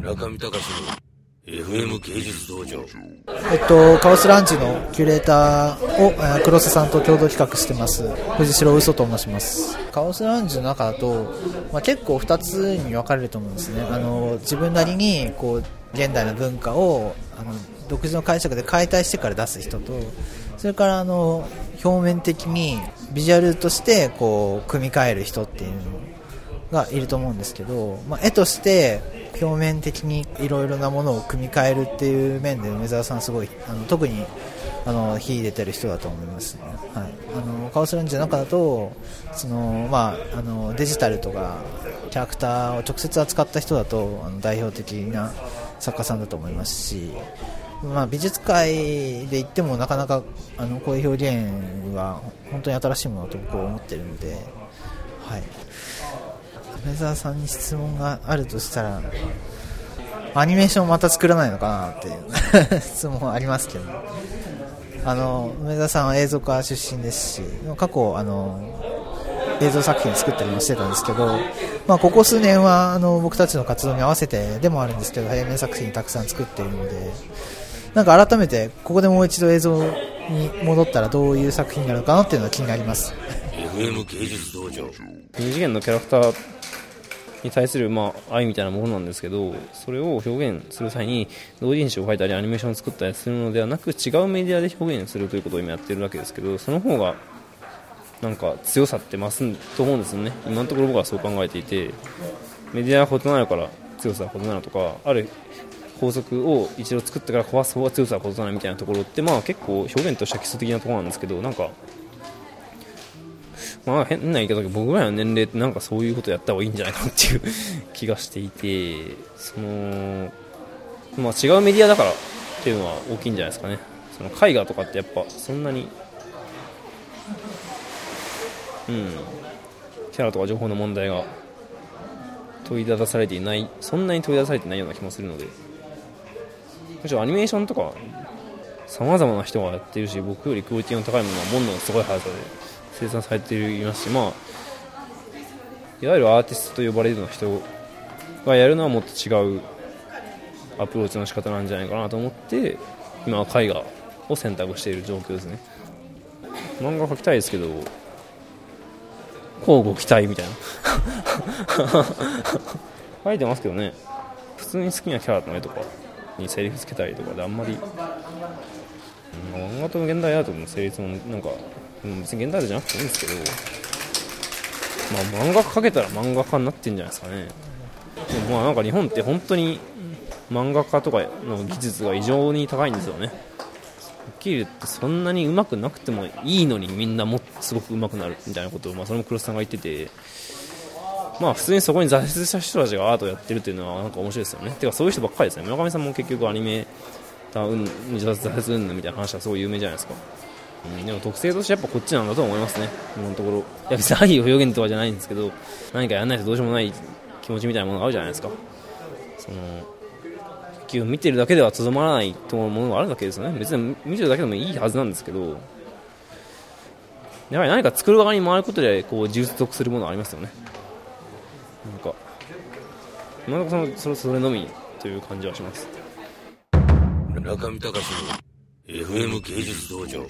村上隆の FM 芸術道場。カオスランチのキュレーターを、黒瀬さんと共同企画してます藤代嘘と申します。カオスランチの中だと、結構2つに分かれると思うんですね。自分なりにこう現代の文化を独自の解釈で解体してから出す人と、それから表面的にビジュアルとしてこう組み替える人っていうのがいると思うんですけど、絵として表面的にいろいろなものを組み替えるっていう面で梅沢さんすごい特に秀でてる人だと思いますね。はい、カオスランチの中だとデジタルとかキャラクターを直接扱った人だと代表的な作家さんだと思いますし、美術界で言ってもなかなかこういう表現は本当に新しいものと僕は思ってるので、はい、梅沢さんに質問があるとしたらアニメーションまた作らないのかなっていう質問ありますけど、梅沢さんは映像化出身ですし、過去映像作品作ったりもしてたんですけど、ここ数年は僕たちの活動に合わせてでもあるんですけど平面作品たくさん作っているので、なんか改めてここでもう一度映像に戻ったらどういう作品になるかなっていうのが気になります。 FM 芸術道場。二次元のキャラクターに対する愛みたいなものなんですけど、それを表現する際に同人誌を書いたりアニメーションを作ったりするのではなく、違うメディアで表現するということを今やってるわけですけど、その方がなんか強さって増すと思うんですよね。今のところ僕はそう考えていて、メディアは異なるから強さは異なるとか、ある法則を一度作ってから壊す方が強さは異なるみたいなところって、結構表現としては基礎的なところなんですけど、なんか変な言い方だけど、僕らの年齢ってなんかそういうことやった方がいいんじゃないかなっていう気がしていて、違うメディアだからっていうのは大きいんじゃないですかね。その絵画とかってやっぱそんなに、キャラとか情報の問題が問い出されていない、そんなに問い出されていないような気もするので、むしろアニメーションとかさまざまな人がやってるし、僕よりクオリティの高いものはどんどんすごい速さで生産されていますし、いわゆるアーティストと呼ばれるような人がやるのはもっと違うアプローチの仕方なんじゃないかなと思って、今は絵画を選択している状況ですね。漫画描きたいですけど交互期待みたいな書いてますけどね。普通に好きなキャラの絵とかにセリフつけたりとかで、あんまり漫画と現代アートの成立もなんか別に現代アートじゃなくていいんですけど、漫画描けたら漫画家になってんじゃないですかね。でもなんか日本って本当に漫画家とかの技術が異常に高いんですよね。キルってそんなに上手くなくてもいいのに、みんなもすごく上手くなるみたいなことを、それも黒瀬さんが言ってて、普通にそこに挫折した人たちがアートをやってるっていうのはなんか面白いですよね。てかそういう人ばっかりですね。村上さんも結局アニメ挫折うんぬみたいな話はすごい有名じゃないですか。でも特性としてやっぱこっちなんだと思いますね、今のところ。別に愛を表現とかじゃないんですけど、何かやらないとどうしようもない気持ちみたいなものがあるじゃないですか。見てるだけではとどまらないというものがあるわけですよね。別に見てるだけでもいいはずなんですけど、やはり何か作る側に回ることでこう充足するものがありますよね。なんか今のところそれのみという感じはします。村上隆の FM 芸術道場。